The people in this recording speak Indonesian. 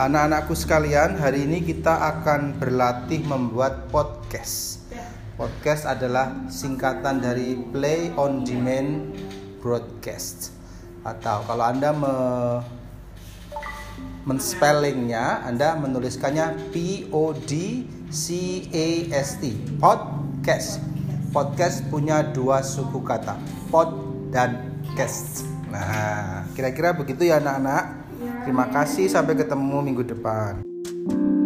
anak-anakku sekalian, hari ini kita akan berlatih membuat podcast. Podcast adalah singkatan dari Play on Demand Broadcast. Atau kalau Anda men-spellingnya, Anda menuliskannya P-O-D-C-A-S-T, podcast. Podcast punya dua suku kata, pod dan cast. Nah, kira-kira begitu ya anak-anak. Terima kasih, sampai ketemu minggu depan.